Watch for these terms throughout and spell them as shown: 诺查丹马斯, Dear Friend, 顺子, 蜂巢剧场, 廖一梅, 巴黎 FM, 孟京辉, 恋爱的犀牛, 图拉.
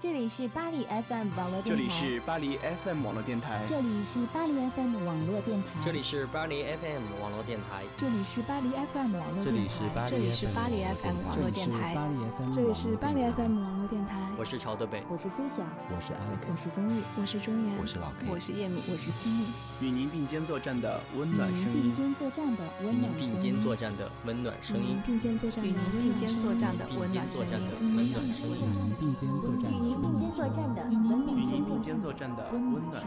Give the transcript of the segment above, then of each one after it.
这里是巴黎 FM 网络电台。这里是巴黎 FM 网络电台。这里是巴黎 FM 网络电台。这里是巴黎 FM 网络电台。这里是巴黎 FM 网络电台。这里是巴黎 FM 网络电台。这里是巴黎 FM 网络电台。我是朝德北，我是苏霞，我是 Alex， 我是宗玉，我是钟岩，我是老 K， 我是叶敏，我是西木。与您并肩作战的温暖声音。与您并肩作战的温暖声音。与您并肩作战的温暖声音。并肩作战的温暖声音。并肩作战。与您并肩作战的温暖声音，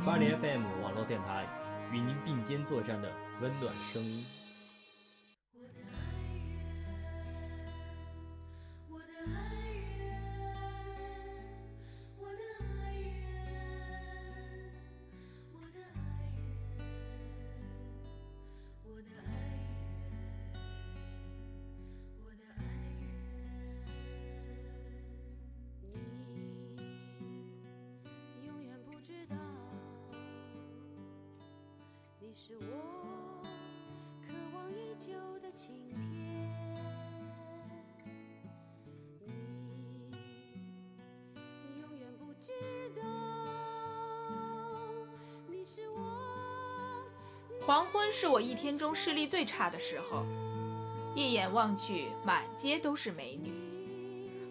巴黎 FM 网络电台，与您并肩作战的温暖声音。我的爱人，我的爱人，我的爱人，我的爱人，我的爱人。你是我渴望已久的晴天，你永远不知道，你是我。黄昏是我一天中视力最差的时候，一眼望去，满街都是美女，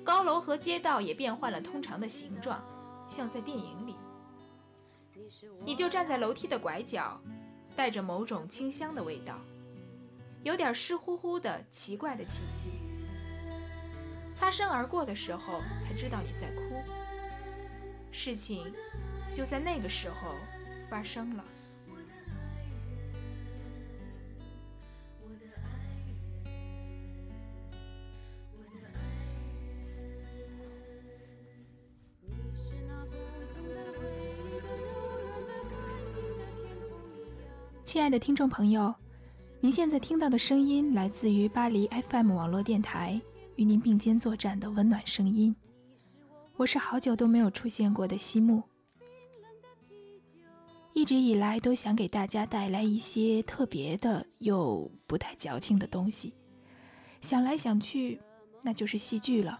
高楼和街道也变换了通常的形状，像在电影里。你就站在楼梯的拐角，带着某种清香的味道，有点湿乎乎的奇怪的气息。擦身而过的时候才知道你在哭，事情就在那个时候发生了。亲爱的听众朋友，您现在听到的声音来自于巴黎 FM 网络电台，与您并肩作战的温暖声音。我是好久都没有出现过的西木，一直以来都想给大家带来一些特别的又不太矫情的东西，想来想去，那就是戏剧了。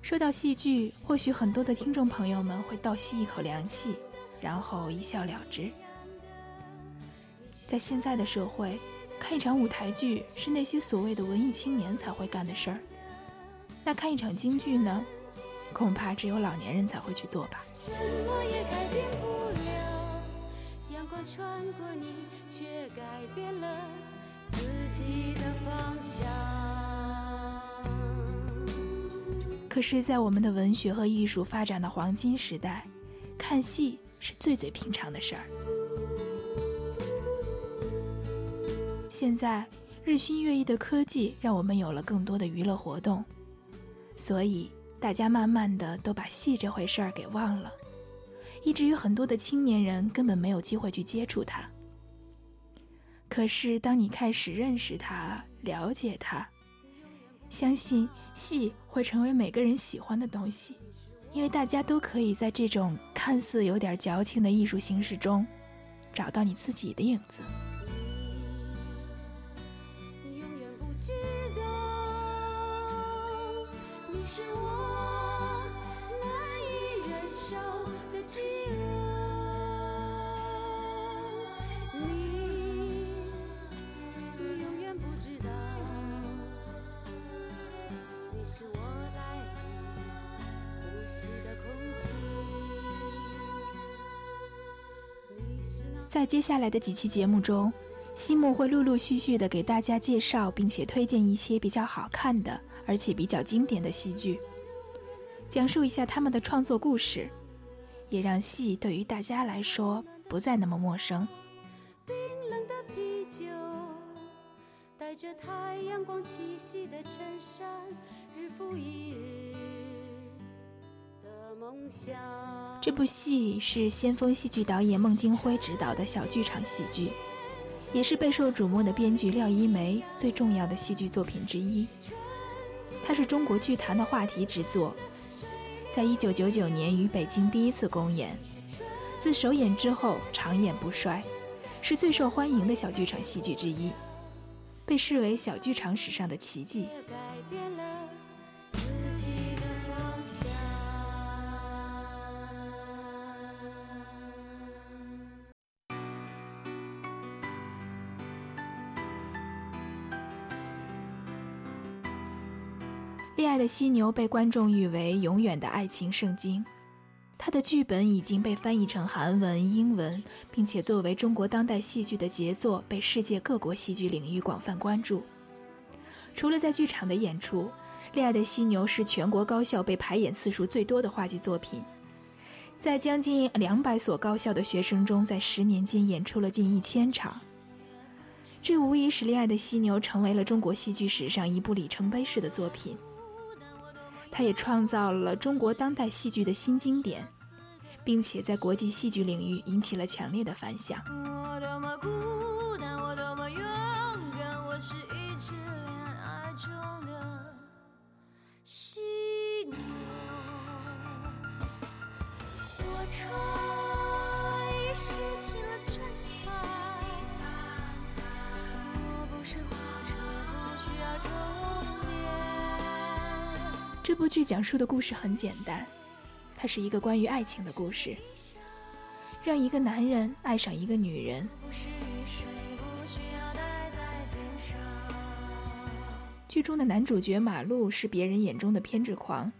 说到戏剧，或许很多的听众朋友们会倒吸一口凉气，然后一笑了之。在现在的社会，看一场舞台剧是那些所谓的文艺青年才会干的事儿，那看一场京剧呢，恐怕只有老年人才会去做吧。什么也改变不了，阳光穿过你，却改变了自己的方向。可是在我们的文学和艺术发展的黄金时代，看戏是最最平常的事儿。现在日新月异的科技让我们有了更多的娱乐活动，所以大家慢慢的都把戏这回事儿给忘了，以至于很多的青年人根本没有机会去接触它。可是当你开始认识它，了解它，相信戏会成为每个人喜欢的东西，因为大家都可以在这种看似有点矫情的艺术形式中找到你自己的影子。是我难以忍受的饥饿，你永远不知道，你是我带呼吸的空气。在接下来的几期节目中，西木会陆陆续续地给大家介绍并且推荐一些比较好看的而且比较经典的戏剧，讲述一下他们的创作故事，也让戏对于大家来说不再那么陌生。冰冷的啤酒，带着太阳光气息的衬衫，日复一日的梦想。这部戏是先锋戏剧导演孟京辉执导的小剧场戏剧，也是备受瞩目的编剧廖一梅最重要的戏剧作品之一。它是中国剧坛的话题之作，在1999年于北京第一次公演，自首演之后长演不衰，是最受欢迎的小剧场戏剧之一，被视为小剧场史上的奇迹。改变了自己的方向。恋爱的犀牛被观众誉为永远的爱情圣经，它的剧本已经被翻译成韩文、英文，并且作为中国当代戏剧的杰作被世界各国戏剧领域广泛关注。除了在剧场的演出，恋爱的犀牛是全国高校被排演次数最多的话剧作品，在将近200所高校的学生中，在10年间演出了近1000场。这无疑使恋爱的犀牛成为了中国戏剧史上一部里程碑式的作品，它也创造了中国当代戏剧的新经典，并且在国际戏剧领域引起了强烈的反响。我多么孤单，我多么勇敢，我是一只恋爱中的犀牛。我穿一世进了尘埃，我不是火车，不需要终点。这部剧讲述的故事很简单，它是一个关于爱情的故事，让一个男人爱上一个女人。剧中的男主角马路是别人眼中的偏执狂，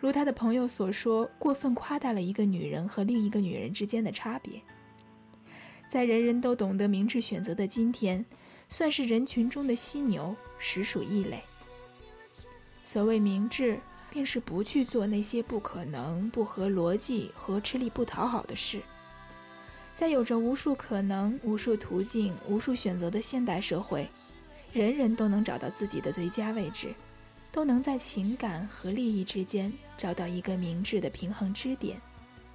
如他的朋友所说，过分夸大了一个女人和另一个女人之间的差别。在人人都懂得明智选择的今天，算是人群中的犀牛实属异类。所谓明智，便是不去做那些不可能、不合逻辑和吃力不讨好的事。在有着无数可能、无数途径、无数选择的现代社会，人人都能找到自己的最佳位置，都能在情感和利益之间找到一个明智的平衡支点，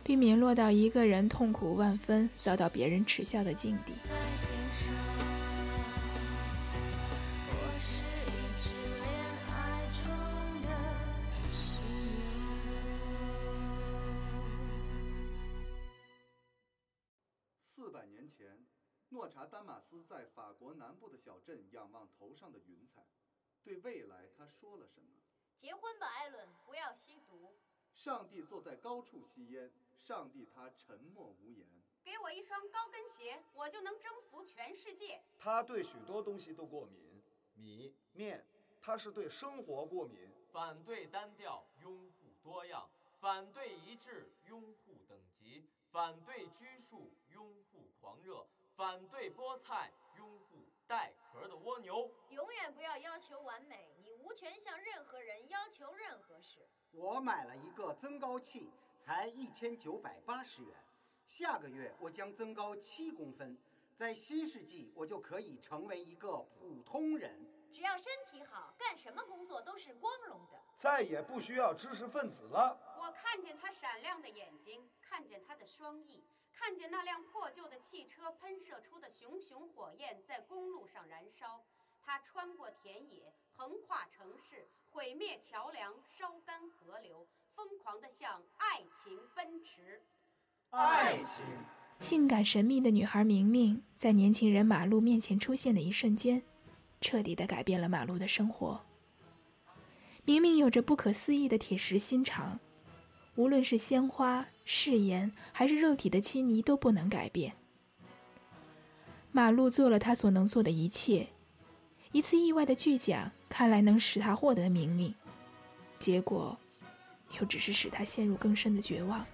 避免落到一个人痛苦万分、遭到别人耻笑的境地。400年前，诺查丹马斯在法国南部的小镇仰望头上的云彩，对未来他说了什么？结婚吧，艾伦，不要吸毒。上帝坐在高处吸烟，上帝他沉默无言。给我一双高跟鞋，我就能征服全世界。他对许多东西都过敏，米、面，他是对生活过敏。反对单调，拥护多样；反对一致，拥护等级。反对拘束，拥护狂热；反对菠菜，拥护带壳的蜗牛。永远不要要求完美，你无权向任何人要求任何事。我买了一个增高器，才1980元。下个月我将增高7公分，在新世纪我就可以成为一个普通人。只要身体好，干什么工作都是光荣的。再也不需要知识分子了。我看见他闪亮的眼睛，看见他的双翼，看见那辆破旧的汽车喷射出的熊熊火焰在公路上燃烧。他穿过田野，横跨城市，毁灭桥梁，烧干河流，疯狂地向爱情奔驰。爱情，性感神秘的女孩明明在年轻人马路面前出现的一瞬间，彻底地改变了马路的生活。明明有着不可思议的铁石心肠，无论是鲜花、誓言，还是肉体的亲昵，都不能改变。马路做了他所能做的一切，一次意外的巨奖看来能使他获得名利，结果又只是使他陷入更深的绝望。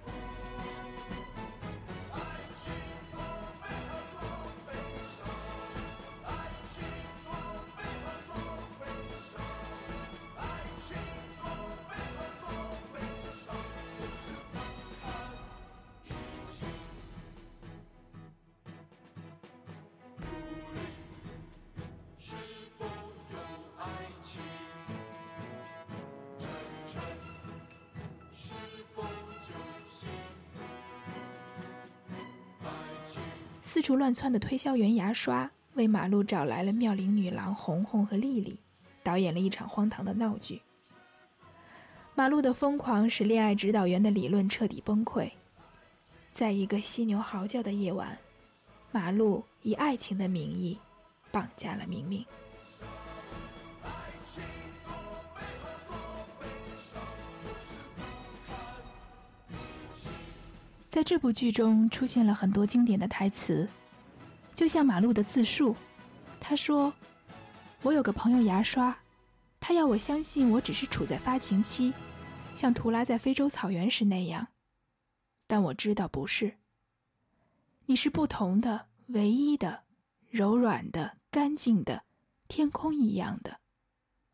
四处乱窜的推销员牙刷为马路找来了妙龄女郎红红和丽丽，导演了一场荒唐的闹剧。马路的疯狂使恋爱指导员的理论彻底崩溃。在一个犀牛嚎叫的夜晚，马路以爱情的名义绑架了明明。在这部剧中出现了很多经典的台词，就像马路的自述，他说：我有个朋友牙刷，他要我相信我只是处在发情期，像图拉在非洲草原时那样，但我知道不是。你是不同的，唯一的，柔软的，干净的，天空一样的，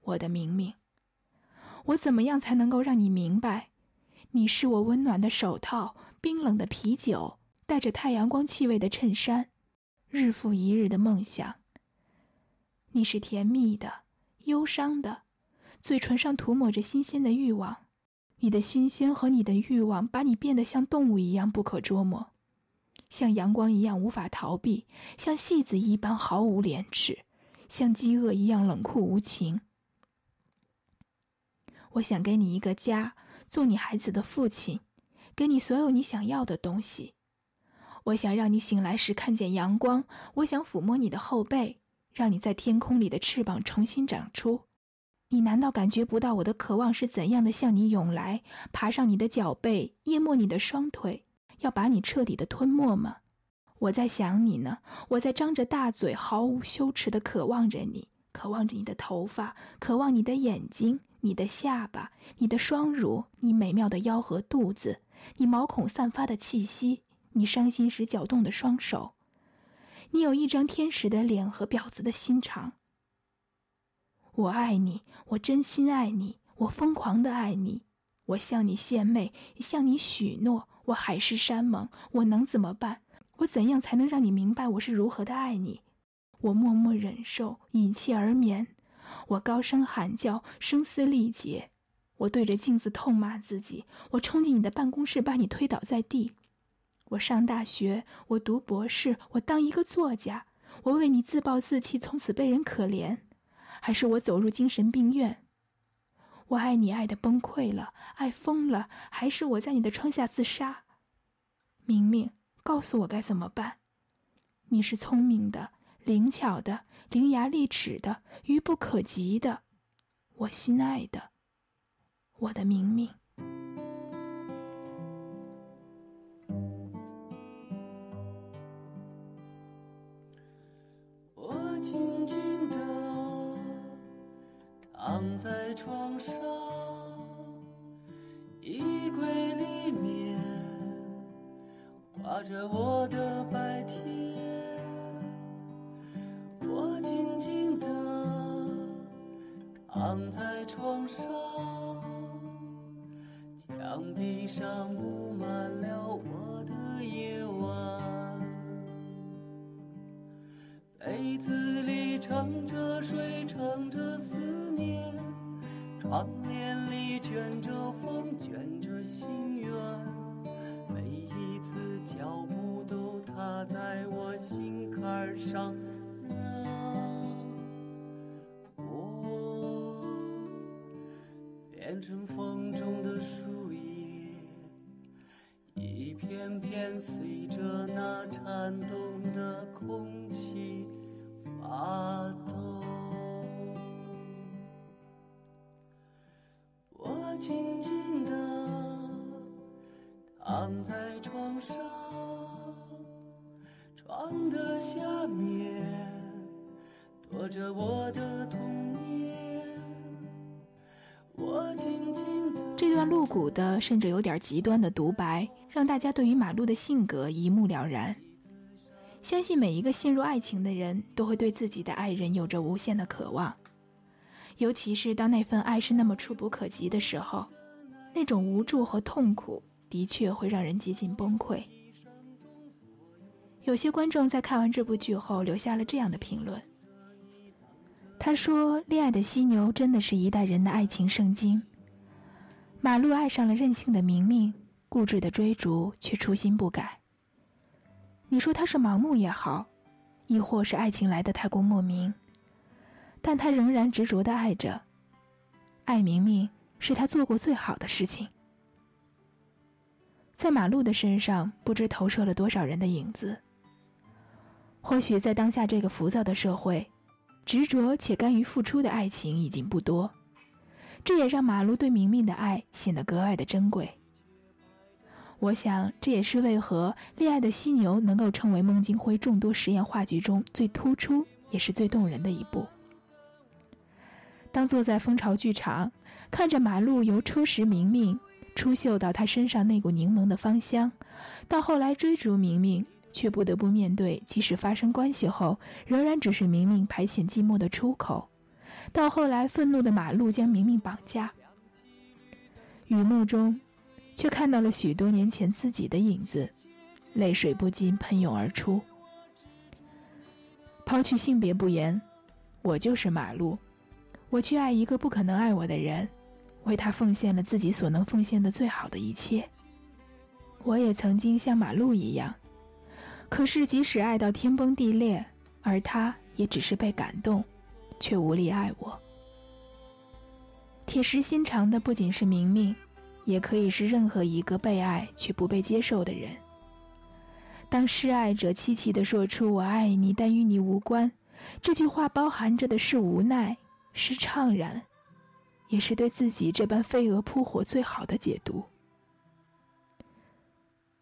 我的明明。我怎么样才能够让你明白，你是我温暖的手套，冰冷的啤酒，带着太阳光气味的衬衫，日复一日的梦想。你是甜蜜的，忧伤的，嘴唇上涂抹着新鲜的欲望。你的新鲜和你的欲望把你变得像动物一样不可捉摸，像阳光一样无法逃避，像戏子一般毫无廉耻，像饥饿一样冷酷无情。我想给你一个家，做你孩子的父亲，给你所有你想要的东西。我想让你醒来时看见阳光，我想抚摸你的后背，让你在天空里的翅膀重新长出。你难道感觉不到我的渴望是怎样的向你涌来，爬上你的脚背，淹没你的双腿，要把你彻底的吞没吗？我在想你呢，我在张着大嘴，毫无羞耻地渴望着你，渴望着你的头发，渴望你的眼睛，你的下巴，你的双乳，你美妙的腰和肚子，你毛孔散发的气息，你伤心时搅动的双手。你有一张天使的脸和婊子的心肠。我爱你，我真心爱你，我疯狂地爱你，我向你献媚，向你许诺，我海誓山盟。我能怎么办？我怎样才能让你明白我是如何的爱你？我默默忍受，隐气而眠。我高声喊叫，声嘶力竭。我对着镜子痛骂自己。我冲进你的办公室，把你推倒在地。我上大学，我读博士，我当一个作家，我为你自暴自弃，从此被人可怜，还是我走入精神病院？我爱你爱得崩溃了，爱疯了，还是我在你的窗下自杀？明明，告诉我该怎么办？你是聪明的，灵巧的，伶牙俐齿的，愚不可及的，我心爱的，我的明明。躺在床上，衣柜里面挂着我的白天，我静静地躺在床上，墙壁上布满了我的夜晚，被子里盛着水，盛着思念，窗帘里卷着风，卷着心愿，每一次脚步都踏在我心坎上，让我变成风中的树叶，一片片随着那颤动的空气发抖。我静静地躺在床上，床的下面躲着我的童年。我静静地，这段露骨的甚至有点极端的独白，让大家对于马路的性格一目了然。相信每一个陷入爱情的人都会对自己的爱人有着无限的渴望，尤其是当那份爱是那么触不可及的时候，那种无助和痛苦的确会让人接近崩溃。有些观众在看完这部剧后留下了这样的评论，他说，恋爱的犀牛真的是一代人的爱情圣经。马路爱上了任性的明明，固执的追逐，却初心不改。你说他是盲目也好，亦或是爱情来得太过莫名，但他仍然执着地爱着，爱明明是他做过最好的事情。在马路的身上不知投射了多少人的影子，或许在当下这个浮躁的社会，执着且甘于付出的爱情已经不多，这也让马路对明明的爱显得格外的珍贵。我想这也是为何恋爱的犀牛能够成为孟京辉众多实验话剧中最突出也是最动人的一部。当坐在蜂巢剧场，看着马路由初识明明初嗅到他身上那股柠檬的芳香，到后来追逐明明，却不得不面对即使发生关系后仍然只是明明排遣寂寞的出口，到后来愤怒的马路将明明绑架，雨幕中却看到了许多年前自己的影子，泪水不禁喷涌而出。抛去性别不言，我就是马路，我去爱一个不可能爱我的人，为他奉献了自己所能奉献的最好的一切。我也曾经像马路一样，可是即使爱到天崩地裂，而他也只是被感动，却无力爱我。铁石心肠的不仅是明明，也可以是任何一个被爱却不被接受的人。当施爱者凄凄地说出我爱你但与你无关，这句话包含着的是无奈，是怅然，也是对自己这般飞蛾扑火最好的解读。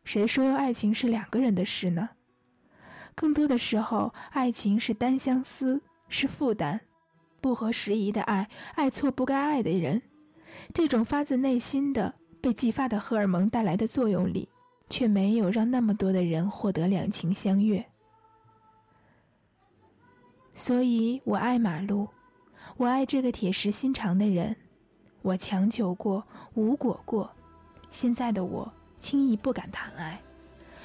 谁说爱情是两个人的事呢？更多的时候，爱情是单相思，是负担，不合时宜的爱，爱错不该爱的人。这种发自内心的被激发的荷尔蒙带来的作用力，却没有让那么多的人获得两情相悦。所以我爱马路，我爱这个铁石心肠的人，我强求过，无果过，现在的我轻易不敢谈爱，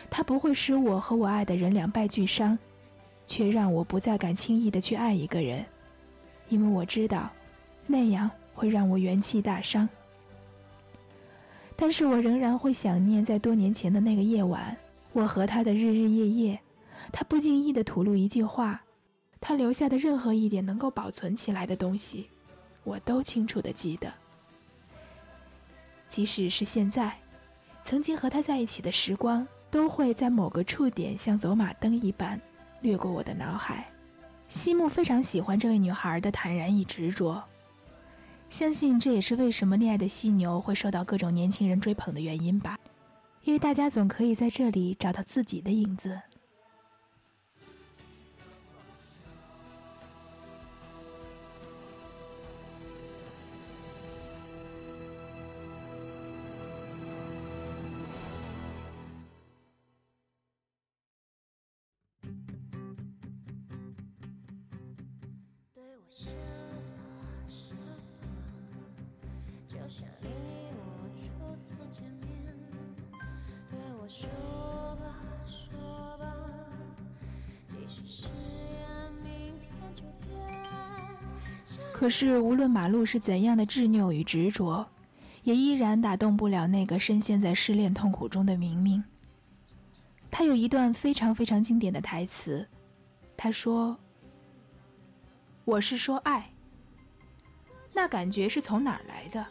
它不会使我和我爱的人两败俱伤，却让我不再敢轻易的去爱一个人，因为我知道那样会让我元气大伤。但是我仍然会想念在多年前的那个夜晚，我和他的日日夜夜，他不经意地吐露一句话，他留下的任何一点能够保存起来的东西，我都清楚地记得。即使是现在，曾经和他在一起的时光，都会在某个触点像走马灯一般掠过我的脑海。西木非常喜欢这位女孩的坦然与执着，相信这也是为什么恋爱的犀牛会受到各种年轻人追捧的原因吧，因为大家总可以在这里找到自己的影子。可是无论马路是怎样的执拗与执着，也依然打动不了那个深陷在失恋痛苦中的明明。他有一段非常非常经典的台词，他说，我是说爱，那感觉是从哪儿来的？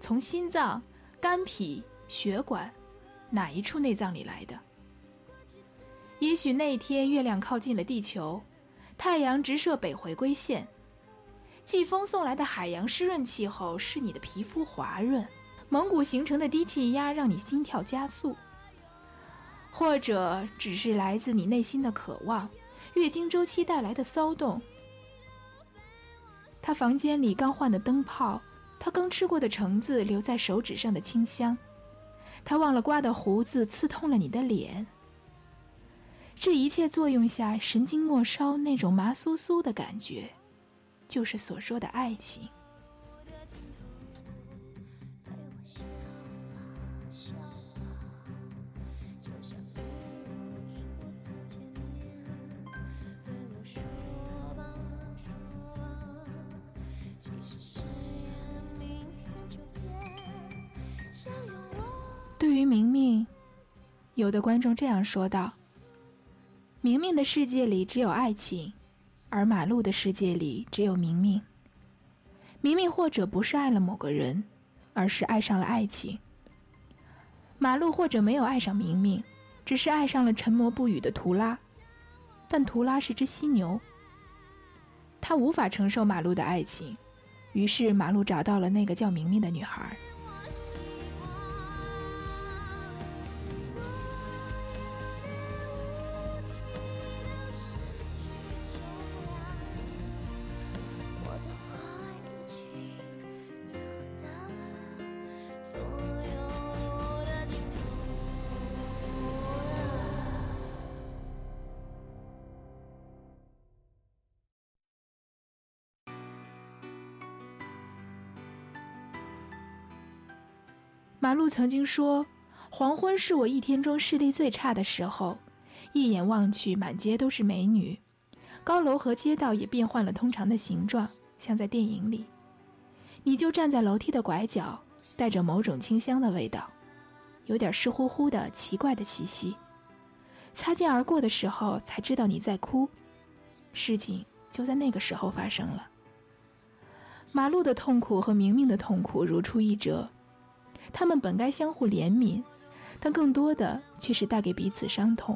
从心脏、肝脾、血管哪一处内脏里来的？也许那天月亮靠近了地球，太阳直射北回归线，季风送来的海洋湿润气候使你的皮肤滑润，蒙古形成的低气压让你心跳加速，或者只是来自你内心的渴望，月经周期带来的骚动，他房间里刚换的灯泡，他刚吃过的橙子留在手指上的清香，他忘了刮的胡子刺痛了你的脸。这一切作用下，神经末梢那种麻酥酥的感觉，就是所说的爱情。对于明明，有的观众这样说道，明明的世界里只有爱情，而马路的世界里只有明明。明明或者不是爱了某个人，而是爱上了爱情。马路或者没有爱上明明，只是爱上了沉默不语的图拉。但图拉是只犀牛，他无法承受马路的爱情，于是马路找到了那个叫明明的女孩。马路曾经说，黄昏是我一天中视力最差的时候，一眼望去满街都是美女，高楼和街道也变换了通常的形状，像在电影里。你就站在楼梯的拐角，带着某种清香的味道，有点湿乎乎的奇怪的气息。擦肩而过的时候才知道你在哭，事情就在那个时候发生了。马路的痛苦和明明的痛苦如出一辙，他们本该相互怜悯，但更多的却是带给彼此伤痛。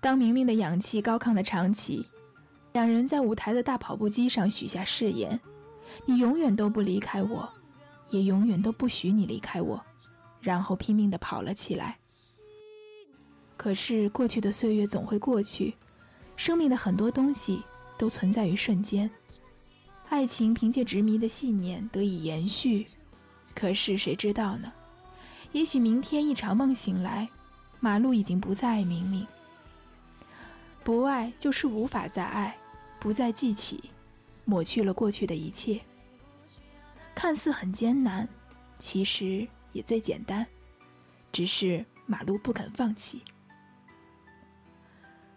当明明的氧气高亢的长起，两人在舞台的大跑步机上许下誓言，你永远都不离开我，也永远都不许你离开我，然后拼命地跑了起来。可是过去的岁月总会过去，生命的很多东西都存在于瞬间，爱情凭借执迷的信念得以延续。可是谁知道呢？也许明天一场梦醒来，马路已经不再爱明明，不爱就是无法再爱，不再记起，抹去了过去的一切。看似很艰难，其实也最简单，只是马路不肯放弃。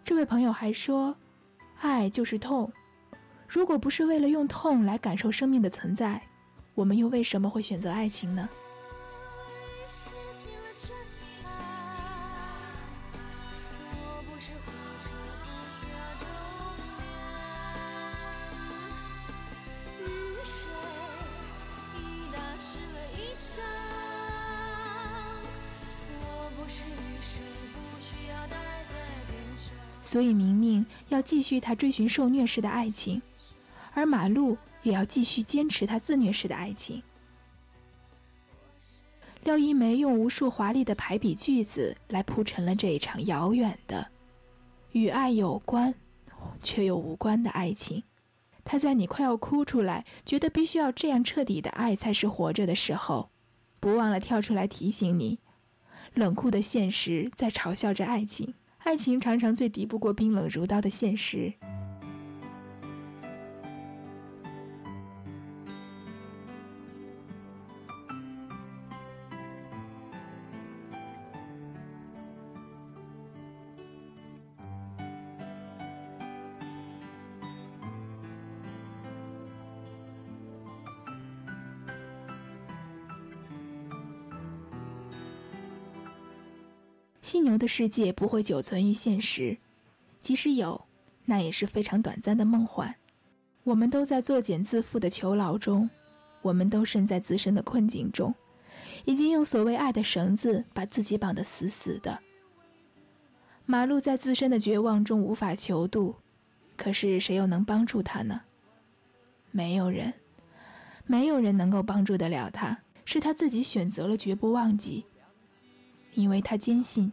这位朋友还说，爱就是痛，如果不是为了用痛来感受生命的存在，我们又为什么会选择爱情呢？所以明明要继续他追寻受虐式的爱情，而马路也要继续坚持他自虐式的爱情。廖一梅用无数华丽的排比句子来铺陈了这一场遥远的与爱有关却又无关的爱情。她在你快要哭出来，觉得必须要这样彻底的爱才是活着的时候，不忘了跳出来提醒你，冷酷的现实在嘲笑着爱情，爱情常常最敌不过冰冷如刀的现实。犀牛的世界不会久存于现实，即使有，那也是非常短暂的梦幻。我们都在作茧自缚的囚牢中，我们都身在自身的困境中，已经用所谓爱的绳子把自己绑得死死的。马路在自身的绝望中无法求渡，可是谁又能帮助他呢？没有人能够帮助得了他，是他自己选择了绝不忘记，因为他坚信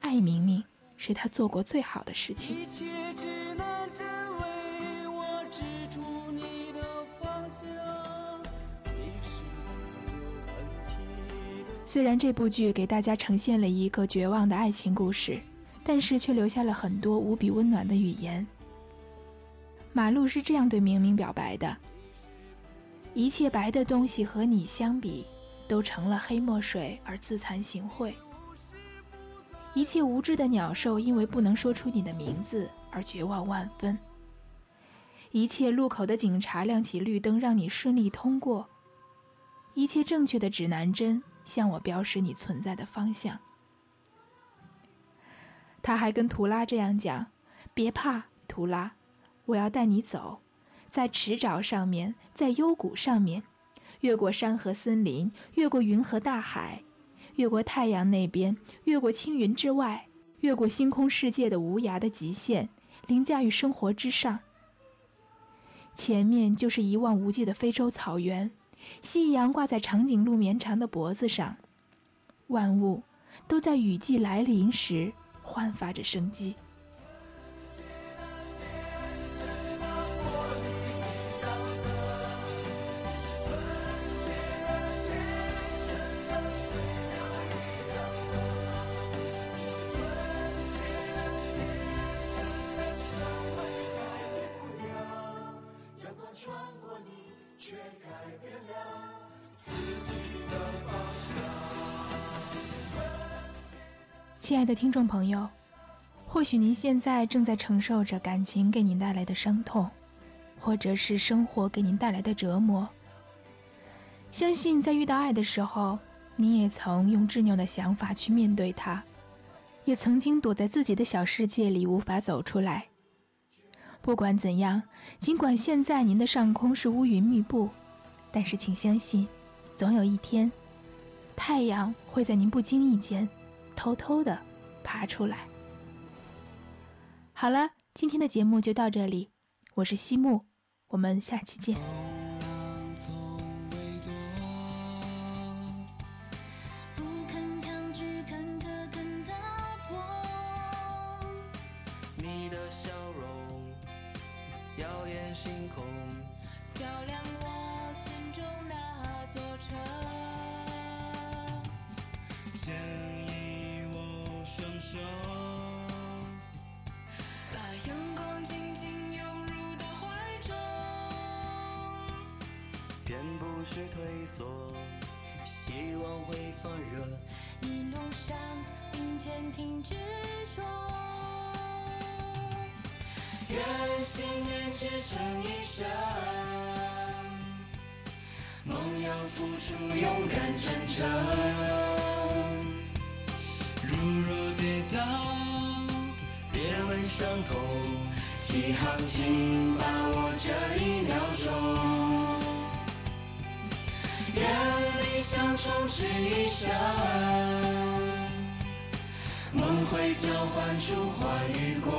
爱明明是他做过最好的事情。一切只能真为我指出你的方向，你是问题的。虽然这部剧给大家呈现了一个绝望的爱情故事，但是却留下了很多无比温暖的语言。马路是这样对明明表白的：一切白的东西和你相比，都成了黑墨水而自惭形秽。一切无知的鸟兽因为不能说出你的名字而绝望万分。一切路口的警察亮起绿灯让你顺利通过。一切正确的指南针向我标识你存在的方向。他还跟图拉这样讲：别怕，图拉，我要带你走，在池沼上面，在幽谷上面，越过山和森林，越过云和大海，越过太阳那边，越过青云之外，越过星空世界的无涯的极限，凌驾于生活之上。前面就是一望无际的非洲草原，夕阳挂在长颈鹿绵长的脖子上，万物都在雨季来临时焕发着生机。变了自己的方向。亲爱的听众朋友，或许您现在正在承受着感情给您带来的伤痛，或者是生活给您带来的折磨。相信在遇到爱的时候，您也曾用执拗的想法去面对它，也曾经躲在自己的小世界里无法走出来。不管怎样，尽管现在您的上空是乌云密布，但是请相信，总有一天，太阳会在您不经意间偷偷地爬出来。好了，今天的节目就到这里，我是西木，我们下期见。不是退缩，希望会放热，一路上并肩挺执着，愿信念支撑一生，梦要付出勇敢真诚，如若跌倒别问伤痛，起航请把握这一秒钟，愿理想充斥一生，梦会交换出花与果，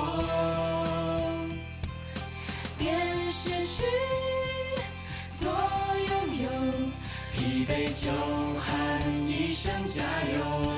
便失去做拥有，疲惫就喊一声加油。